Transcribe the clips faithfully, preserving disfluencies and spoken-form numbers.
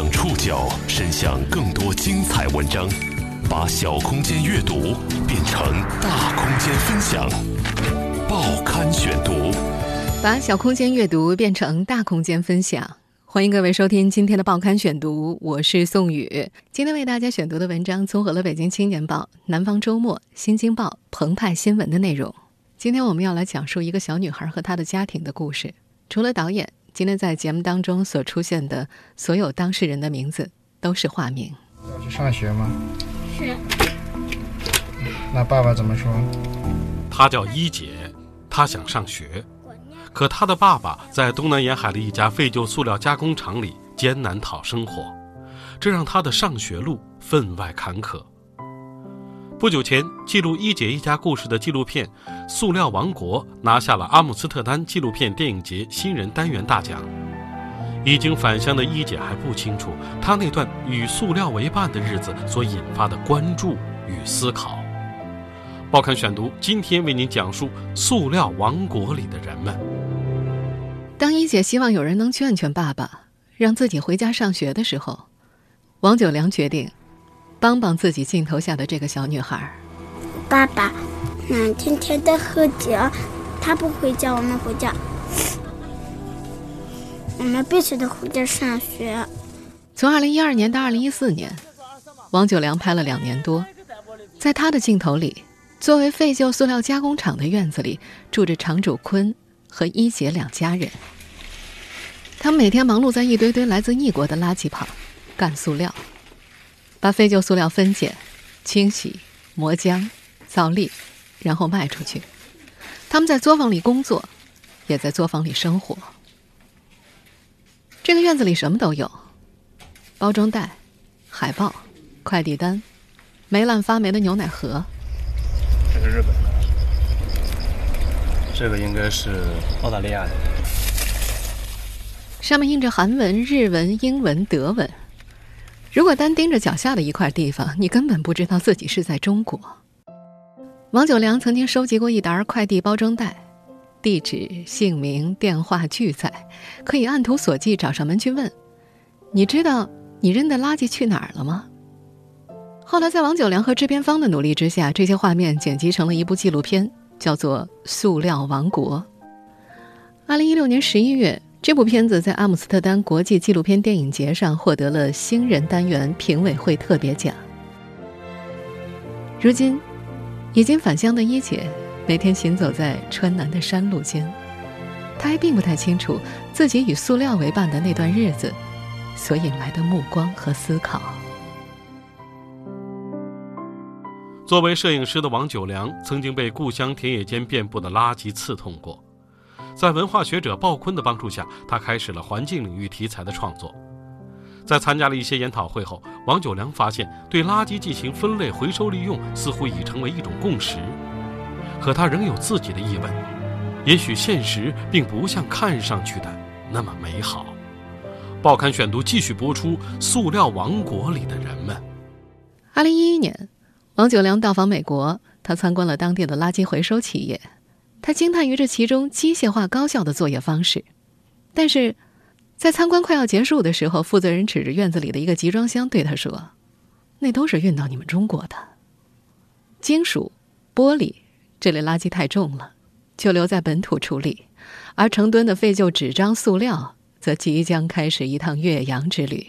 将触角伸向更多精彩文章，把小空间阅读变成大空间分享。报刊选读，把小空间阅读变成大空间分享。欢迎各位收听今天的报刊选读，我是宋宇。今天为大家选读的文章综合了北京青年报、南方周末、新京报、澎湃新闻的内容。今天我们要来讲述一个小女孩和她的家庭的故事。除了导演，今天在节目当中所出现的所有当事人的名字都是化名。要去上学吗？是。那爸爸怎么说？他叫一姐，他想上学，可他的爸爸在东南沿海的一家废旧塑料加工厂里艰难讨生活，这让他的上学路分外坎坷。不久前，记录一姐一家故事的纪录片《塑料王国》拿下了阿姆斯特丹纪录片电影节新人单元大奖。已经返乡的一姐还不清楚，她那段与塑料为伴的日子所引发的关注与思考。报刊选读今天为您讲述塑料王国里的人们。当一姐希望有人能劝劝爸爸，让自己回家上学的时候，王九良决定帮帮自己镜头下的这个小女孩。爸爸那天天在喝酒，他不回家，我们回家，我们必须得回家上学。从二零一二年到二零一四年，王九良拍了两年多。在他的镜头里，作为废旧塑料加工厂的院子里，住着常主坤和一姐两家人。他们每天忙碌在一堆堆来自异国的垃圾旁干塑料，把废旧塑料分解、清洗、磨浆、造粒，然后卖出去。他们在作坊里工作，也在作坊里生活。这个院子里什么都有，包装袋、海报、快递单、霉烂发霉的牛奶盒。这是日本的，这个应该是澳大利亚的，上面印着韩文、日文、英文、德文。如果单盯着脚下的一块地方，你根本不知道自己是在中国。王九良曾经收集过一沓快递包装袋，地址、姓名、电话俱在，可以按图索骥找上门去问，你知道你扔的垃圾去哪儿了吗？后来在王九良和制片方的努力之下，这些画面剪辑成了一部纪录片，叫做《塑料王国》。二零一六年十一月，这部片子在阿姆斯特丹国际纪录片电影节上获得了新人单元评委会特别奖。如今，已经返乡的一姐每天行走在川南的山路间，她还并不太清楚自己与塑料为伴的那段日子所引来的目光和思考。作为摄影师的王九良曾经被故乡田野间遍布的垃圾刺痛过。在文化学者鲍昆的帮助下，他开始了环境领域题材的创作。在参加了一些研讨会后，王九良发现对垃圾进行分类、回收利用似乎已成为一种共识，可他仍有自己的疑问，也许现实并不像看上去的那么美好。报刊选读继续播出《塑料王国里的人们》。二零一一年，王九良到访美国，他参观了当地的垃圾回收企业。他惊叹于这其中机械化高效的作业方式，但是在参观快要结束的时候，负责人指着院子里的一个集装箱对他说，那都是运到你们中国的，金属、玻璃这类垃圾太重了，就留在本土处理，而成吨的废旧纸张、塑料则即将开始一趟越洋之旅。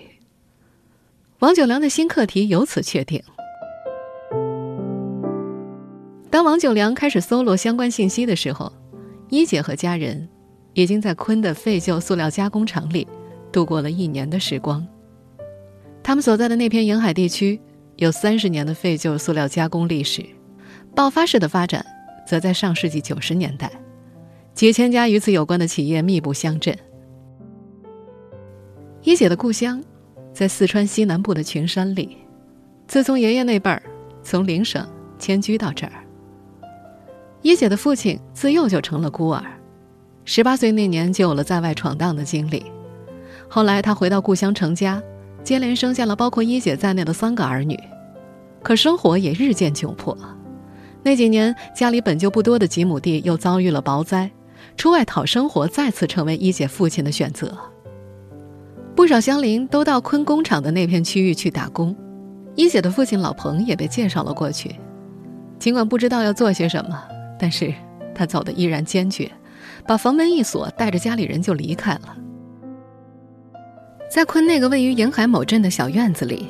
王九良的新课题由此确定。当王九良开始搜罗相关信息的时候，一姐和家人已经在昆的废旧塑料加工厂里度过了一年的时光。他们所在的那片沿海地区有三十年的废旧塑料加工历史，爆发式的发展则在上世纪九十年代，几千家与此有关的企业密布乡镇。一姐的故乡在四川西南部的群山里，自从爷爷那辈儿从邻省迁居到这儿，一姐的父亲自幼就成了孤儿，十八岁那年就有了在外闯荡的经历。后来他回到故乡成家，接连生下了包括一姐在内的三个儿女，可生活也日渐窘迫。那几年家里本就不多的几亩地又遭遇了雹灾，出外讨生活再次成为一姐父亲的选择。不少乡邻都到坤工厂的那片区域去打工，一姐的父亲老彭也被介绍了过去。尽管不知道要做些什么，但是他走得依然坚决，把房门一锁，带着家里人就离开了。在坤那个位于沿海某镇的小院子里，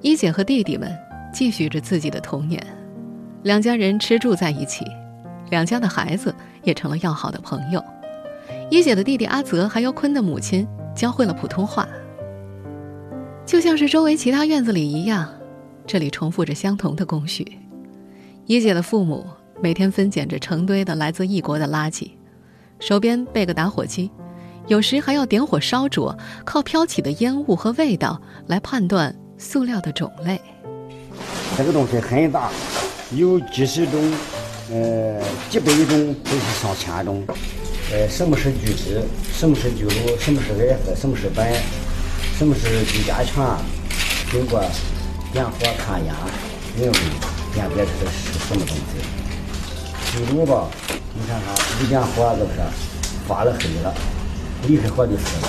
一姐和弟弟们继续着自己的童年，两家人吃住在一起，两家的孩子也成了要好的朋友。一姐的弟弟阿泽还由坤的母亲教会了普通话。就像是周围其他院子里一样，这里重复着相同的工序。一姐的父母每天分拣着成堆的来自异国的垃圾，手边备个打火机，有时还要点火烧灼，靠飘起的烟雾和味道来判断塑料的种类。这个东西很大，有几十种，呃，几百种，都是上千种。呃，什么是聚酯？什么是聚乳？什么是二合？什么是苯？什么是聚甲醛？经过点火看烟，人会辨别出这是什么东西。聚乳吧，你看看，一点火就是发了黑了。离开火就死了，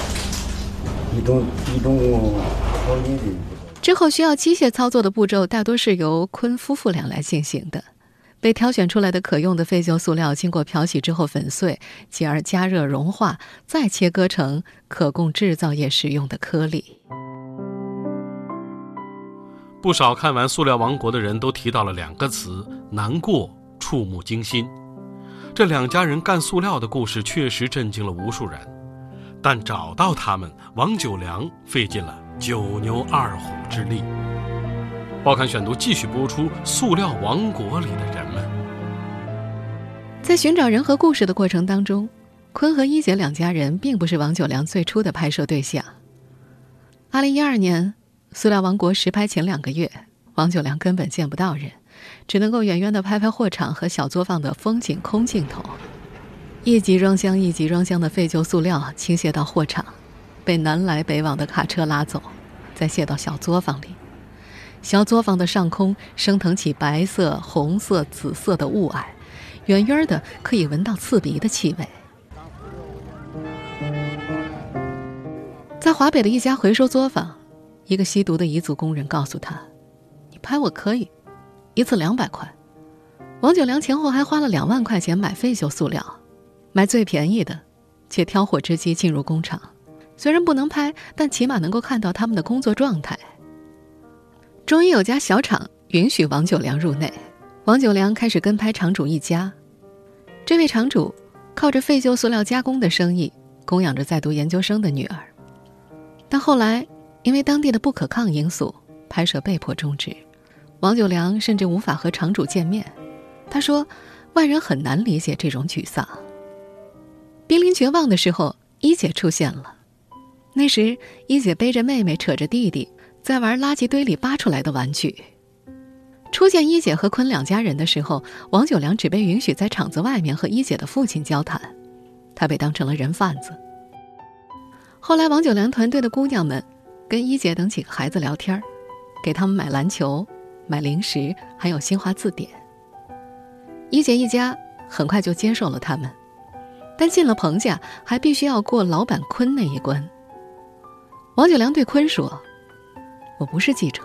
一种一种高温的。之后需要机械操作的步骤大多是由坤夫妇俩来进行的。被挑选出来的可用的废旧塑料经过漂洗之后粉碎，继而加热融化，再切割成可供制造业使用的颗粒。不少看完《塑料王国》的人都提到了两个词：难过、触目惊心。这两家人干塑料的故事确实震惊了无数人。但找到他们，王九良费尽了九牛二虎之力。报刊选读继续播出《塑料王国》里的人们。在寻找人和故事的过程当中，坤和一姐两家人并不是王九良最初的拍摄对象。二零一二年，《塑料王国》实拍前两个月，王九良根本见不到人，只能够远远地拍拍货场和小作坊的风景空镜头。一集装箱一集装箱的废旧塑料倾泻到货场，被南来北往的卡车拉走，再卸到小作坊里。小作坊的上空升腾起白色、红色、紫色的雾霭，远远的可以闻到刺鼻的气味。在华北的一家回收作坊，一个吸毒的彝族工人告诉他：“你拍我可以，一次两百块。”王九良前后还花了两万块钱买废旧塑料。买最便宜的，且挑火之机进入工厂，虽然不能拍，但起码能够看到他们的工作状态。终于有家小厂允许王九良入内，王九良开始跟拍厂主一家。这位厂主靠着废旧塑料加工的生意供养着在读研究生的女儿，但后来因为当地的不可抗因素，拍摄被迫终止。王九良甚至无法和厂主见面，他说外人很难理解这种沮丧。濒临绝望的时候，一姐出现了。那时，一姐背着妹妹，扯着弟弟，在玩垃圾堆里扒出来的玩具。初见一姐和坤两家人的时候，王九良只被允许在厂子外面和一姐的父亲交谈，他被当成了人贩子。后来，王九良团队的姑娘们跟一姐等几个孩子聊天，给他们买篮球、买零食，还有新华字典。一姐一家很快就接受了他们。但进了彭家，还必须要过老板坤那一关。王九良对坤说：“我不是记者，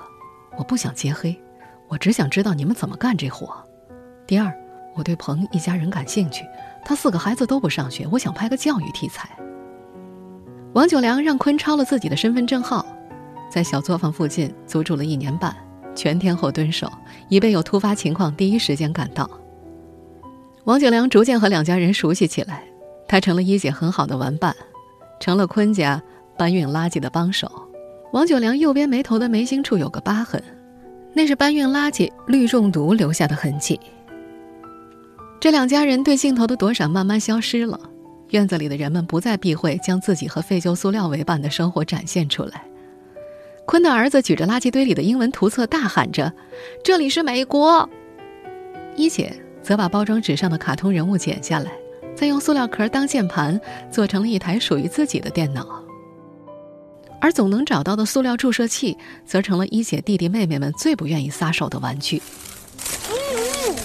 我不想结黑，我只想知道你们怎么干这活。第二，我对彭一家人感兴趣，他四个孩子都不上学，我想拍个教育题材。”王九良让坤抄了自己的身份证号，在小作坊附近租住了一年半，全天候蹲守，以备有突发情况第一时间赶到。王九良逐渐和两家人熟悉起来。他成了一姐很好的玩伴，成了坤家搬运垃圾的帮手。王九良右边眉头的眉心处有个疤痕，那是搬运垃圾氯中毒留下的痕迹。这两家人对镜头的躲闪慢慢消失了，院子里的人们不再避讳将自己和废旧塑料为伴的生活展现出来。坤的儿子举着垃圾堆里的英文图册大喊着：“这里是美国！”一姐则把包装纸上的卡通人物剪下来，再用塑料壳当键盘，做成了一台属于自己的电脑。而总能找到的塑料注射器，则成了一姐弟弟妹妹们最不愿意撒手的玩具。嗯，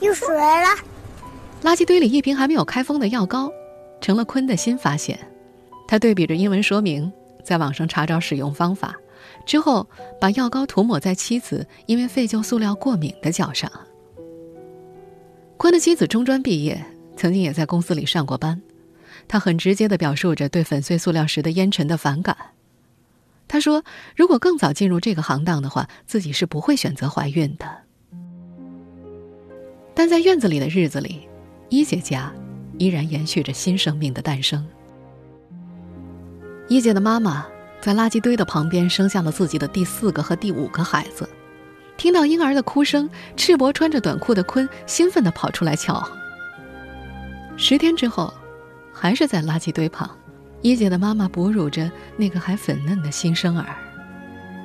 有水了！垃圾堆里一瓶还没有开封的药膏，成了坤的新发现。他对比着英文说明，在网上查找使用方法，之后把药膏涂抹在妻子因为废旧塑料过敏的脚上。坤的妻子中专毕业，曾经也在公司里上过班，她很直接地表述着对粉碎塑料时的烟尘的反感。她说，如果更早进入这个行当的话，自己是不会选择怀孕的。但在院子里的日子里，一姐家依然延续着新生命的诞生。一姐的妈妈在垃圾堆的旁边生下了自己的第四个和第五个孩子，听到婴儿的哭声，赤膊穿着短裤的坤兴奋地跑出来瞧。十天之后，还是在垃圾堆旁，一姐的妈妈哺乳着那个还粉嫩的新生儿。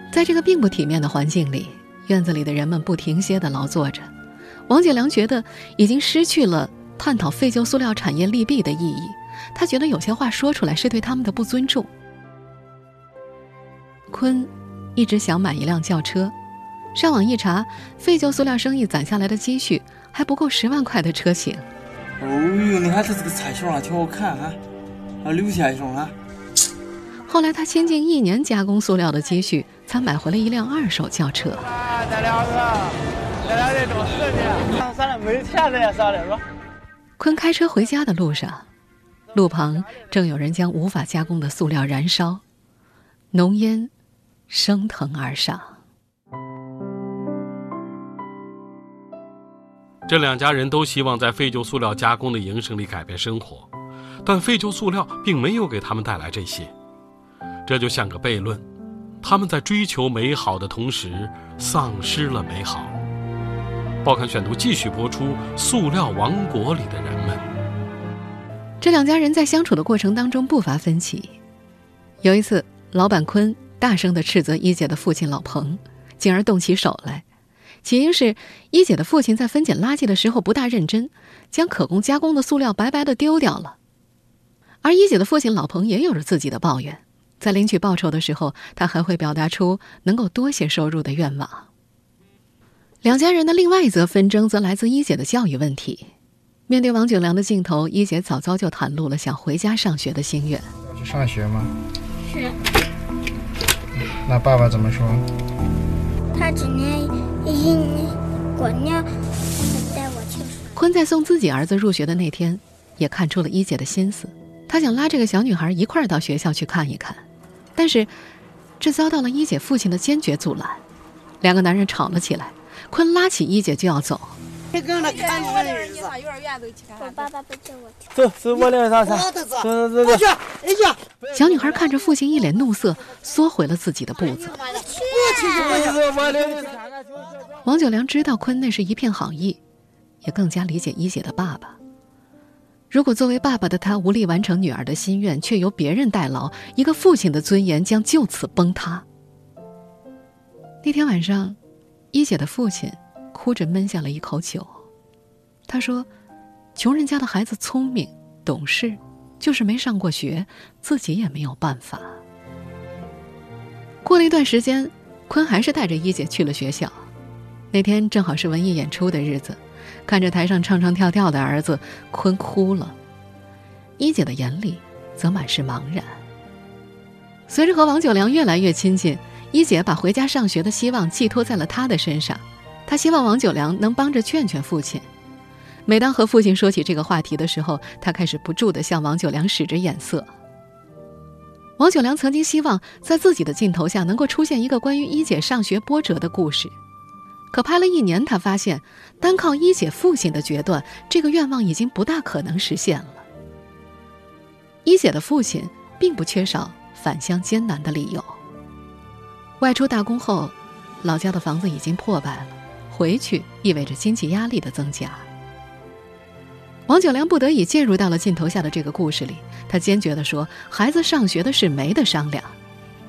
在这个并不体面的环境里，院子里的人们不停歇地劳作着。王姐良觉得已经失去了探讨废旧塑料产业利弊的意义，她觉得有些话说出来是对他们的不尊重。坤一直想买一辆轿车，上网一查，废旧塑料生意攒下来的积蓄还不够十万块的车型。哦呦，你看这个彩熊啊，挺好看啊，啊，绿彩熊啊。后来他先近一年加工塑料的积蓄，才买回了一辆二手轿车。咱俩个，咱俩这种事情，咱俩没钱了呀，咱俩说。坤开车回家的路上，路旁正有人将无法加工的塑料燃烧，浓烟升腾而上。这两家人都希望在废旧塑料加工的营生里改变生活，但废旧塑料并没有给他们带来这些。这就像个悖论，他们在追求美好的同时丧失了美好。报刊选读继续播出《塑料王国里的人们》。这两家人在相处的过程当中不乏分歧。有一次，老板坤大声地斥责一姐的父亲老彭，进而动起手来。起因是一姐的父亲在分拣垃圾的时候不大认真，将可供加工的塑料白白地丢掉了。而一姐的父亲老彭也有着自己的抱怨，在领取报酬的时候，他还会表达出能够多些收入的愿望。两家人的另外一则纷争则来自一姐的教育问题。面对王景良的镜头，一姐早早就袒露了想回家上学的心愿。要去上学吗？是。那爸爸怎么说？他只能坤在送自己儿子入学的那天，也看出了一姐的心思。他想拉这个小女孩一块儿到学校去看一看，但是这遭到了一姐父亲的坚决阻拦。两个男人吵了起来，坤拉起一姐就要走。别跟着看我的儿子，幼儿园都一起看。我爸爸不叫我去。走，走，我领他去。走走走。小女孩看着父亲一脸怒色，缩回了自己的步子。王九良知道坤那是一片好意，也更加理解一姐的爸爸。如果作为爸爸的他无力完成女儿的心愿，却由别人代劳，一个父亲的尊严将就此崩塌。那天晚上，一姐的父亲哭着闷下了一口酒。他说，穷人家的孩子聪明懂事，就是没上过学，自己也没有办法。过了一段时间，坤还是带着一姐去了学校。那天正好是文艺演出的日子，看着台上唱唱跳跳的儿子，坤哭了。一姐的眼里则满是茫然。随着和王九良越来越亲近，一姐把回家上学的希望寄托在了他的身上。她希望王九良能帮着劝劝父亲。每当和父亲说起这个话题的时候，他开始不住地向王九良使着眼色。王九良曾经希望在自己的镜头下能够出现一个关于一姐上学波折的故事，可拍了一年，他发现单靠一姐父亲的决断，这个愿望已经不大可能实现了。一姐的父亲并不缺少返乡艰难的理由。外出打工后，老家的房子已经破败了，回去意味着经济压力的增加。王九良不得已介入到了镜头下的这个故事里，他坚决地说，孩子上学的事没得商量。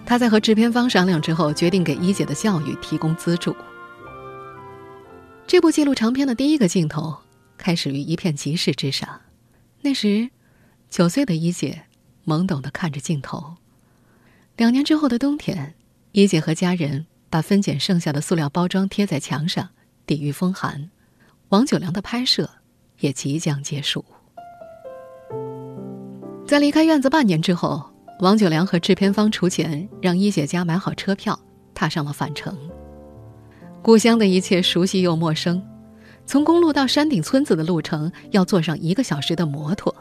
他在和制片方商量之后，决定给一姐的教育提供资助。这部纪录长片的第一个镜头开始于一片集市之上。那时九岁的一姐懵懂地看着镜头。两年之后的冬天，一姐和家人把分拣剩下的塑料包装贴在墙上，抵御风寒。王九良的拍摄也即将结束。在离开院子半年之后，王九良和制片方楚简让一姐家买好车票，踏上了返程。故乡的一切熟悉又陌生，从公路到山顶村子的路程要坐上一个小时的摩托。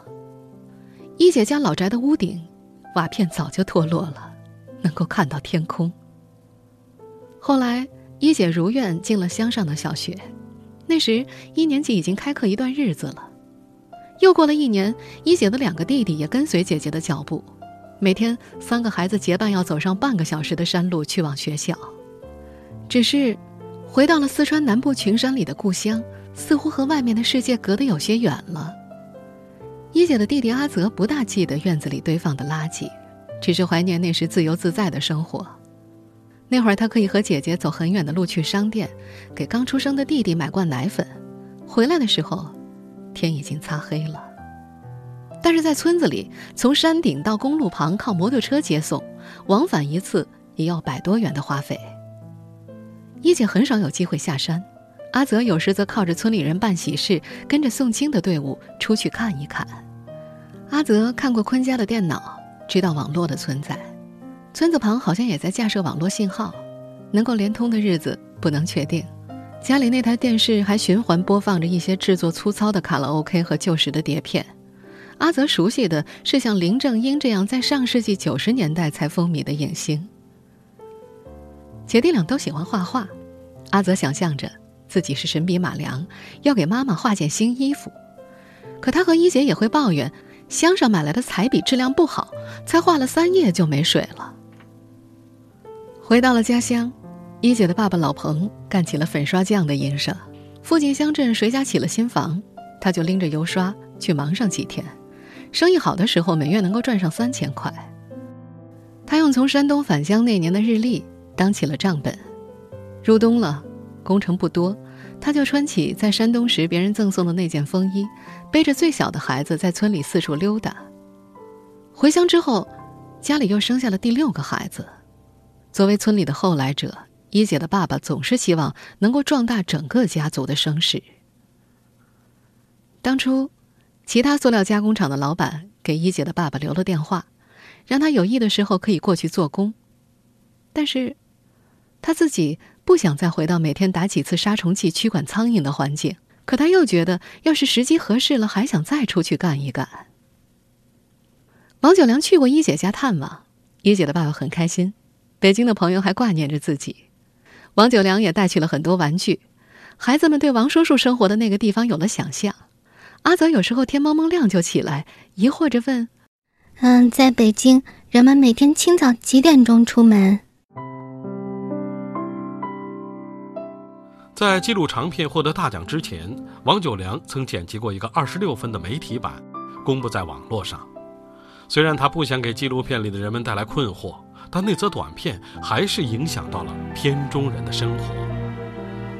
一姐家老宅的屋顶，瓦片早就脱落了，能够看到天空。后来，一姐如愿进了乡上的小学，那时一年级已经开课一段日子了。又过了一年，一姐的两个弟弟也跟随姐姐的脚步。每天三个孩子结伴要走上半个小时的山路去往学校。只是回到了四川南部群山里的故乡，似乎和外面的世界隔得有些远了。一姐的弟弟阿泽不大记得院子里堆放的垃圾，只是怀念那时自由自在的生活。那会儿他可以和姐姐走很远的路去商店，给刚出生的弟弟买罐奶粉，回来的时候天已经擦黑了。但是在村子里，从山顶到公路旁靠摩托车接送，往返一次也要百多元的花费。一姐很少有机会下山，阿泽有时则靠着村里人办喜事，跟着送亲的队伍出去看一看。阿泽看过坤家的电脑，知道网络的存在，村子旁好像也在架设网络信号，能够连通的日子不能确定。家里那台电视还循环播放着一些制作粗糙的卡拉 OK 和旧时的碟片。阿泽熟悉的是像林正英这样在上世纪九十年代才风靡的影星。姐弟俩都喜欢画画，阿泽想象着自己是神笔马良，要给妈妈画件新衣服。可他和一姐也会抱怨，乡上买来的彩笔质量不好，才画了三页就没水了。回到了家乡，一姐的爸爸老彭干起了粉刷匠的营生。附近乡镇谁家起了新房，他就拎着油刷去忙上几天。生意好的时候，每月能够赚上三千块。他用从山东返乡那年的日历当起了账本。入冬了，工程不多，他就穿起在山东时别人赠送的那件风衣，背着最小的孩子在村里四处溜达。回乡之后，家里又生下了第六个孩子。作为村里的后来者，一姐的爸爸总是希望能够壮大整个家族的声势。当初其他塑料加工厂的老板给一姐的爸爸留了电话，让他有意的时候可以过去做工。但是他自己不想再回到每天打几次杀虫剂驱赶苍蝇的环境，可他又觉得要是时机合适了，还想再出去干一干。王九良去过一姐家探望，一姐的爸爸很开心，北京的朋友还挂念着自己。王九良也带去了很多玩具，孩子们对王叔叔生活的那个地方有了想象。阿泽有时候天蒙蒙亮就起来，疑惑着问：“嗯，在北京，人们每天清早几点钟出门？”在纪录长片获得大奖之前，王九良曾剪辑过一个二十六分的媒体版，公布在网络上。虽然他不想给纪录片里的人们带来困惑，但那则短片还是影响到了片中人的生活。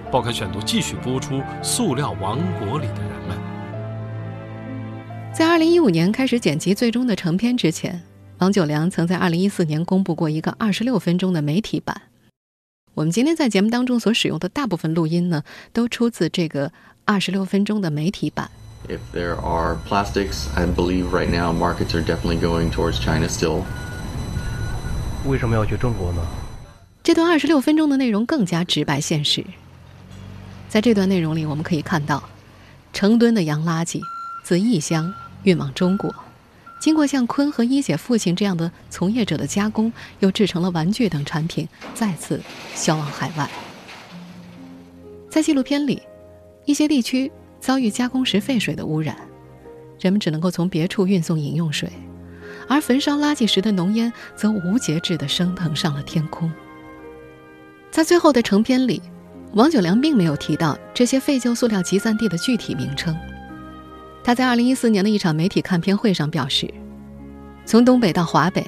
报刊选读继续播出《塑料王国里的人们》。在二零一五年开始剪辑最终的成片之前，王九良曾在二零一四年公布过一个二十六分钟的媒体版。我们今天在节目当中所使用的大部分录音呢，都出自这个二十六分钟的媒体版。If there are plastics, I believe right now markets are definitely going towards China still. 为什么要去中国呢？这段二十六分钟的内容更加直白现实。在这段内容里，我们可以看到成吨的洋垃圾自异乡运往中国，经过像坤和一姐父亲这样的从业者的加工，又制成了玩具等产品，再次销往海外。在纪录片里，一些地区遭遇加工时废水的污染，人们只能够从别处运送饮用水，而焚烧垃圾时的浓烟则无节制地升腾上了天空。在最后的成片里，王九良并没有提到这些废旧塑料集散地的具体名称。他在二零一四年的一场媒体看片会上表示，从东北到华北，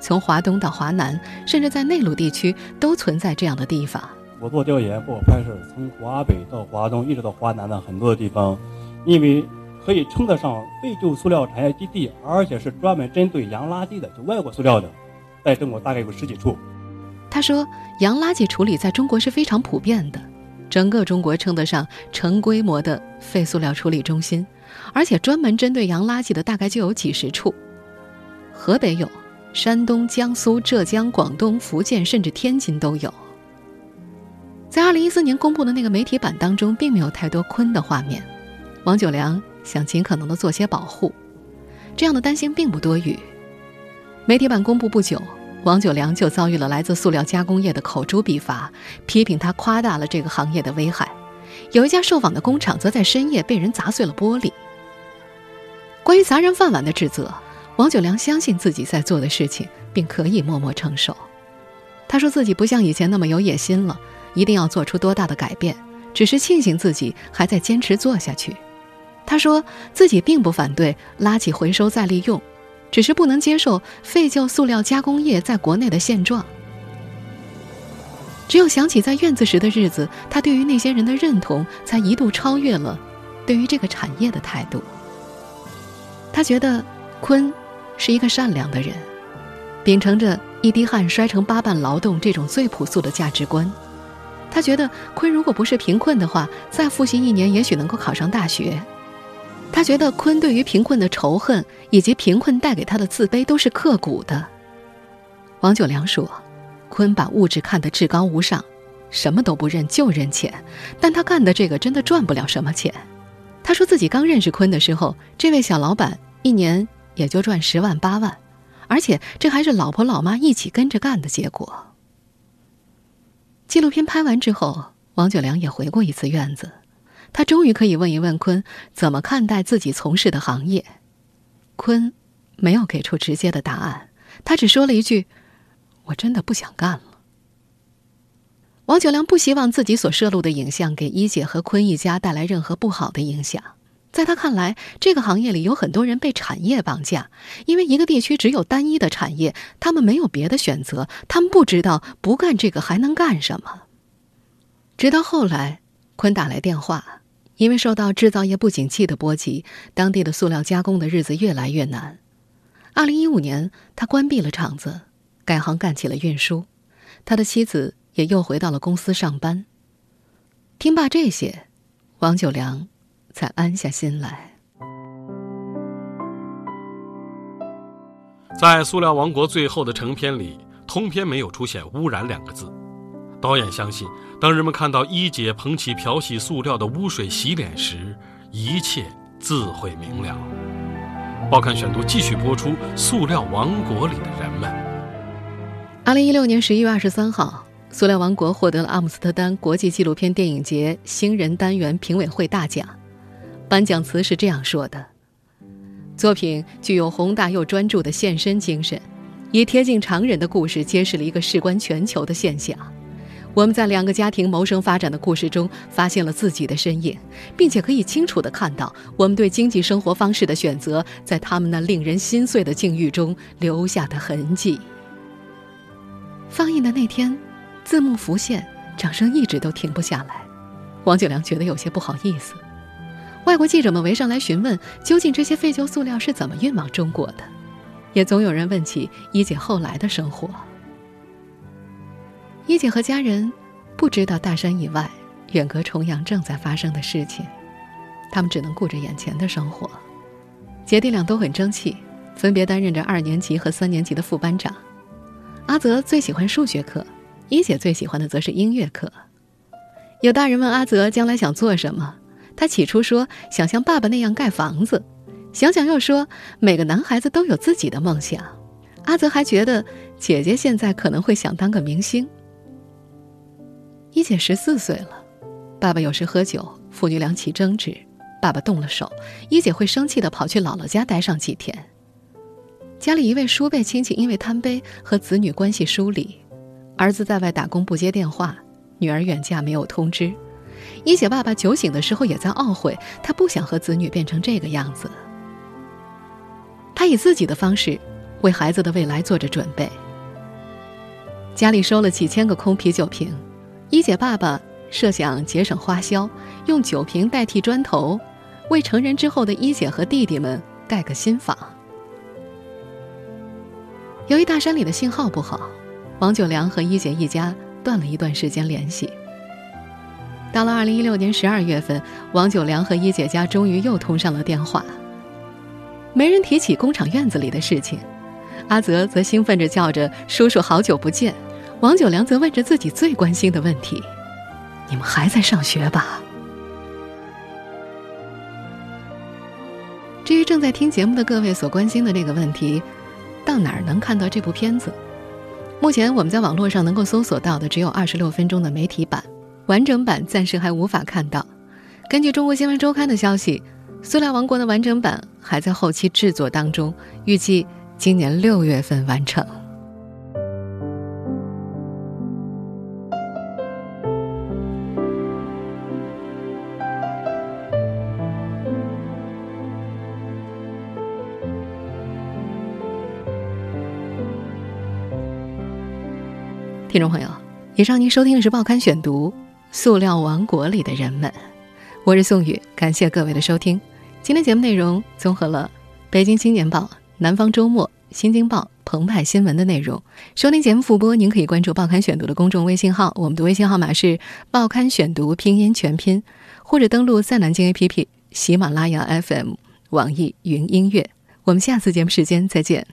从华东到华南，甚至在内陆地区都存在这样的地方。我做调研，我拍摄从华北到华东一直到华南的很多的地方，因为可以称得上废旧塑料产业基地，而且是专门针对洋垃圾的，就外国塑料的，在中国大概有十几处。他说，洋垃圾处理在中国是非常普遍的，整个中国称得上成规模的废塑料处理中心，而且专门针对洋垃圾的大概就有几十处。河北有，山东、江苏、浙江、广东、福建，甚至天津都有。在二零一四年公布的那个媒体版当中，并没有太多鲲的画面，王九良想尽可能的做些保护，这样的担心并不多余。媒体版公布不久，王九良就遭遇了来自塑料加工业的口诛笔伐，批评他夸大了这个行业的危害。有一家受访的工厂则在深夜被人砸碎了玻璃。关于砸人饭碗的指责，王九良相信自己在做的事情，并可以默默承受。他说自己不像以前那么有野心了，一定要做出多大的改变，只是庆幸自己还在坚持做下去。他说自己并不反对垃圾回收再利用，只是不能接受废旧塑料加工业在国内的现状。只有想起在院子时的日子，他对于那些人的认同才一度超越了对于这个产业的态度。他觉得鲲是一个善良的人，秉承着一滴汗摔成八瓣劳动这种最朴素的价值观。他觉得鲲如果不是贫困的话，再复习一年也许能够考上大学。他觉得鲲对于贫困的仇恨以及贫困带给他的自卑都是刻骨的。王九良说，鲲把物质看得至高无上，什么都不认就认钱，但他干的这个真的赚不了什么钱。他说自己刚认识鲲的时候，这位小老板一年也就赚十万八万，而且这还是老婆老妈一起跟着干的结果。纪录片拍完之后，王九良也回过一次院子，他终于可以问一问鲲怎么看待自己从事的行业。鲲没有给出直接的答案，他只说了一句，我真的不想干了。王九良不希望自己所摄录的影像给一姐和鲲一家带来任何不好的影响。在他看来，这个行业里有很多人被产业绑架，因为一个地区只有单一的产业，他们没有别的选择，他们不知道不干这个还能干什么。直到后来，鲲打来电话，因为受到制造业不景气的波及，当地的塑料加工的日子越来越难。二零一五年，他关闭了厂子，改行干起了运输，他的妻子也又回到了公司上班。听罢这些，王九良才安下心来。在《塑料王国》最后的成片里，通篇没有出现污染两个字。导演相信，当人们看到一姐捧起漂洗塑料的污水洗脸时，一切自会明了。报刊选读继续播出《塑料王国》里的人们。二零一六年十一月二十三号，塑料王国获得了阿姆斯特丹国际纪录片电影节新人单元评委会大奖。颁奖词是这样说的，作品具有宏大又专注的献身精神，以贴近常人的故事揭示了一个事关全球的现象。我们在两个家庭谋生发展的故事中发现了自己的身影，并且可以清楚地看到我们对经济生活方式的选择在他们那令人心碎的境遇中留下的痕迹。放映的那天，字幕浮现，掌声一直都停不下来。王九良觉得有些不好意思。外国记者们围上来询问，究竟这些废旧塑料是怎么运往中国的？也总有人问起一姐后来的生活。一姐和家人不知道大山以外、远隔重洋正在发生的事情，他们只能顾着眼前的生活。姐弟俩都很争气，分别担任着二年级和三年级的副班长。阿泽最喜欢数学课，一姐最喜欢的则是音乐课。有大人问阿泽将来想做什么，他起初说想像爸爸那样盖房子，想想又说每个男孩子都有自己的梦想。阿泽还觉得姐姐现在可能会想当个明星。一姐十四岁了，爸爸有时喝酒，父女俩起争执，爸爸动了手，一姐会生气地跑去姥姥家待上几天。家里一位叔辈亲戚因为贪杯和子女关系疏离，儿子在外打工不接电话，女儿远嫁没有通知。一姐爸爸酒醒的时候也在懊悔，他不想和子女变成这个样子。他以自己的方式为孩子的未来做着准备。家里收了几千个空啤酒瓶，一姐爸爸设想节省花销，用酒瓶代替砖头，为成人之后的一姐和弟弟们盖个新房。由于大山里的信号不好，王九良和一姐一家断了一段时间联系。到了二零一六年十二月份，王九良和一姐家终于又通上了电话。没人提起工厂院子里的事情，阿泽则兴奋着叫着叔叔好久不见，王九良则问着自己最关心的问题，你们还在上学吧？至于正在听节目的各位所关心的这个问题，到哪儿能看到这部片子？目前我们在网络上能够搜索到的只有二十六分钟的媒体版，完整版暂时还无法看到。根据中国新闻周刊的消息，塑料王国的完整版还在后期制作当中，预计今年六月份完成。听众朋友，以上您收听的是《报刊选读》塑料王国里的人们，我是宋宇，感谢各位的收听。今天节目内容综合了北京青年报、南方周末、新京报、澎湃新闻的内容。收听节目复播您可以关注报刊选读的公众微信号，我们的微信号码是报刊选读拼音全拼，或者登录在南京 A P P、 喜马拉雅 F M、 网易云音乐。我们下次节目时间再见。